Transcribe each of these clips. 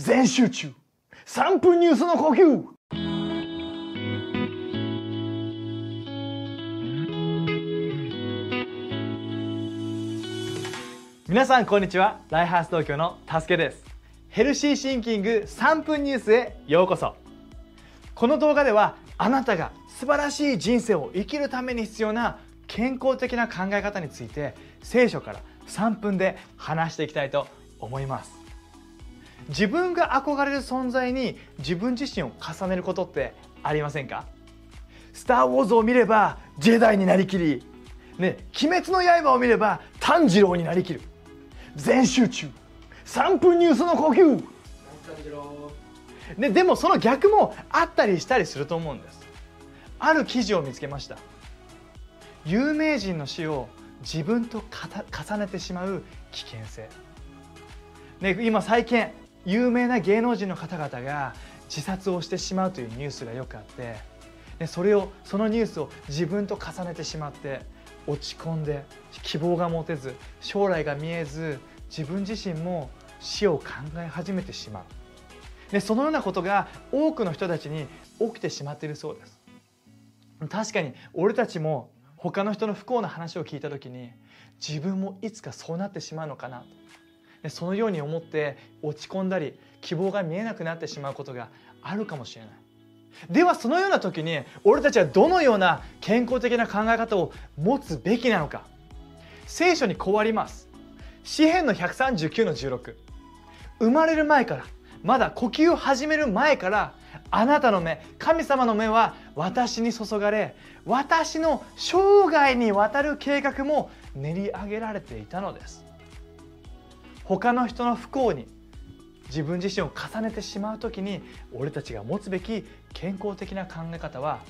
全集中3分ニュースの呼吸。皆さんこんにちは、ライハース東京のたすけです。ヘルシーシンキング3分ニュースへようこそ。この動画ではあなたが素晴らしい人生を生きるために必要な健康的な考え方について聖書から3分で話していきたいと思います。自分が憧れる存在に自分自身を重ねることってありませんか？スター・ウォーズを見ればジェダイになりきり、鬼滅の刃を見れば炭治郎になりきる。全集中3分ニュースの呼吸。でもその逆もあったりしたりすると思うんです。ある記事を見つけました。有名人の死を自分と重ねてしまう危険性、今最近有名な芸能人の方々が自殺をしてしまうというニュースがよくあって、そのニュースを自分と重ねてしまって落ち込んで、希望が持てず将来が見えず、自分自身も死を考え始めてしまう。そのようなことが多くの人たちに起きてしまっているそうです。確かに俺たちも他の人の不幸な話を聞いた時に、自分もいつかそうなってしまうのかなと、そのように思って落ち込んだり希望が見えなくなってしまうことがあるかもしれない。ではそのような時に俺たちはどのような健康的な考え方を持つべきなのか。聖書にこうあります。詩篇の139の16、生まれる前から、まだ呼吸を始める前から、あなたの目、神様の目は私に注がれ、私の生涯にわたる計画も練り上げられていたのです。他の人の不幸に自分自身を重ねてしまう時に、俺たちが持つべき健康的な考え方は、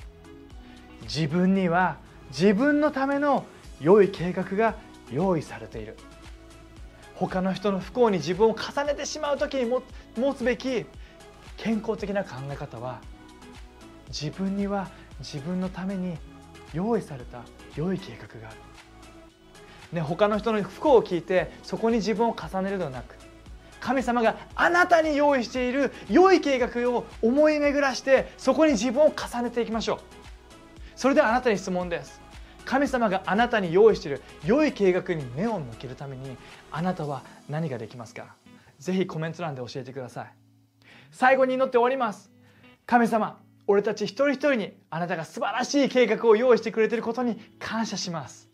自分には自分のための良い計画が用意されている。他の人の不幸に自分を重ねてしまう時に持つべき健康的な考え方は、自分には自分のために用意された良い計画がある。他の人の不幸を聞いてそこに自分を重ねるのではなく、神様があなたに用意している良い計画を思い巡らして、そこに自分を重ねていきましょう。それではあなたに質問です。神様があなたに用意している良い計画に目を向けるために、あなたは何ができますか？ぜひコメント欄で教えてください。最後に祈って終わります。神様、俺たち一人一人にあなたが素晴らしい計画を用意してくれていることに感謝します。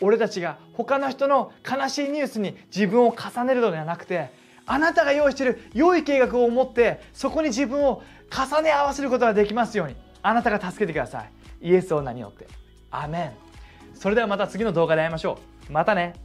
俺たちが他の人の悲しいニュースに自分を重ねるのではなくて、あなたが用意している良い計画を持って、そこに自分を重ね合わせることができますように、あなたが助けてください。イエスの名によってアメン。それではまた次の動画で会いましょう。またね。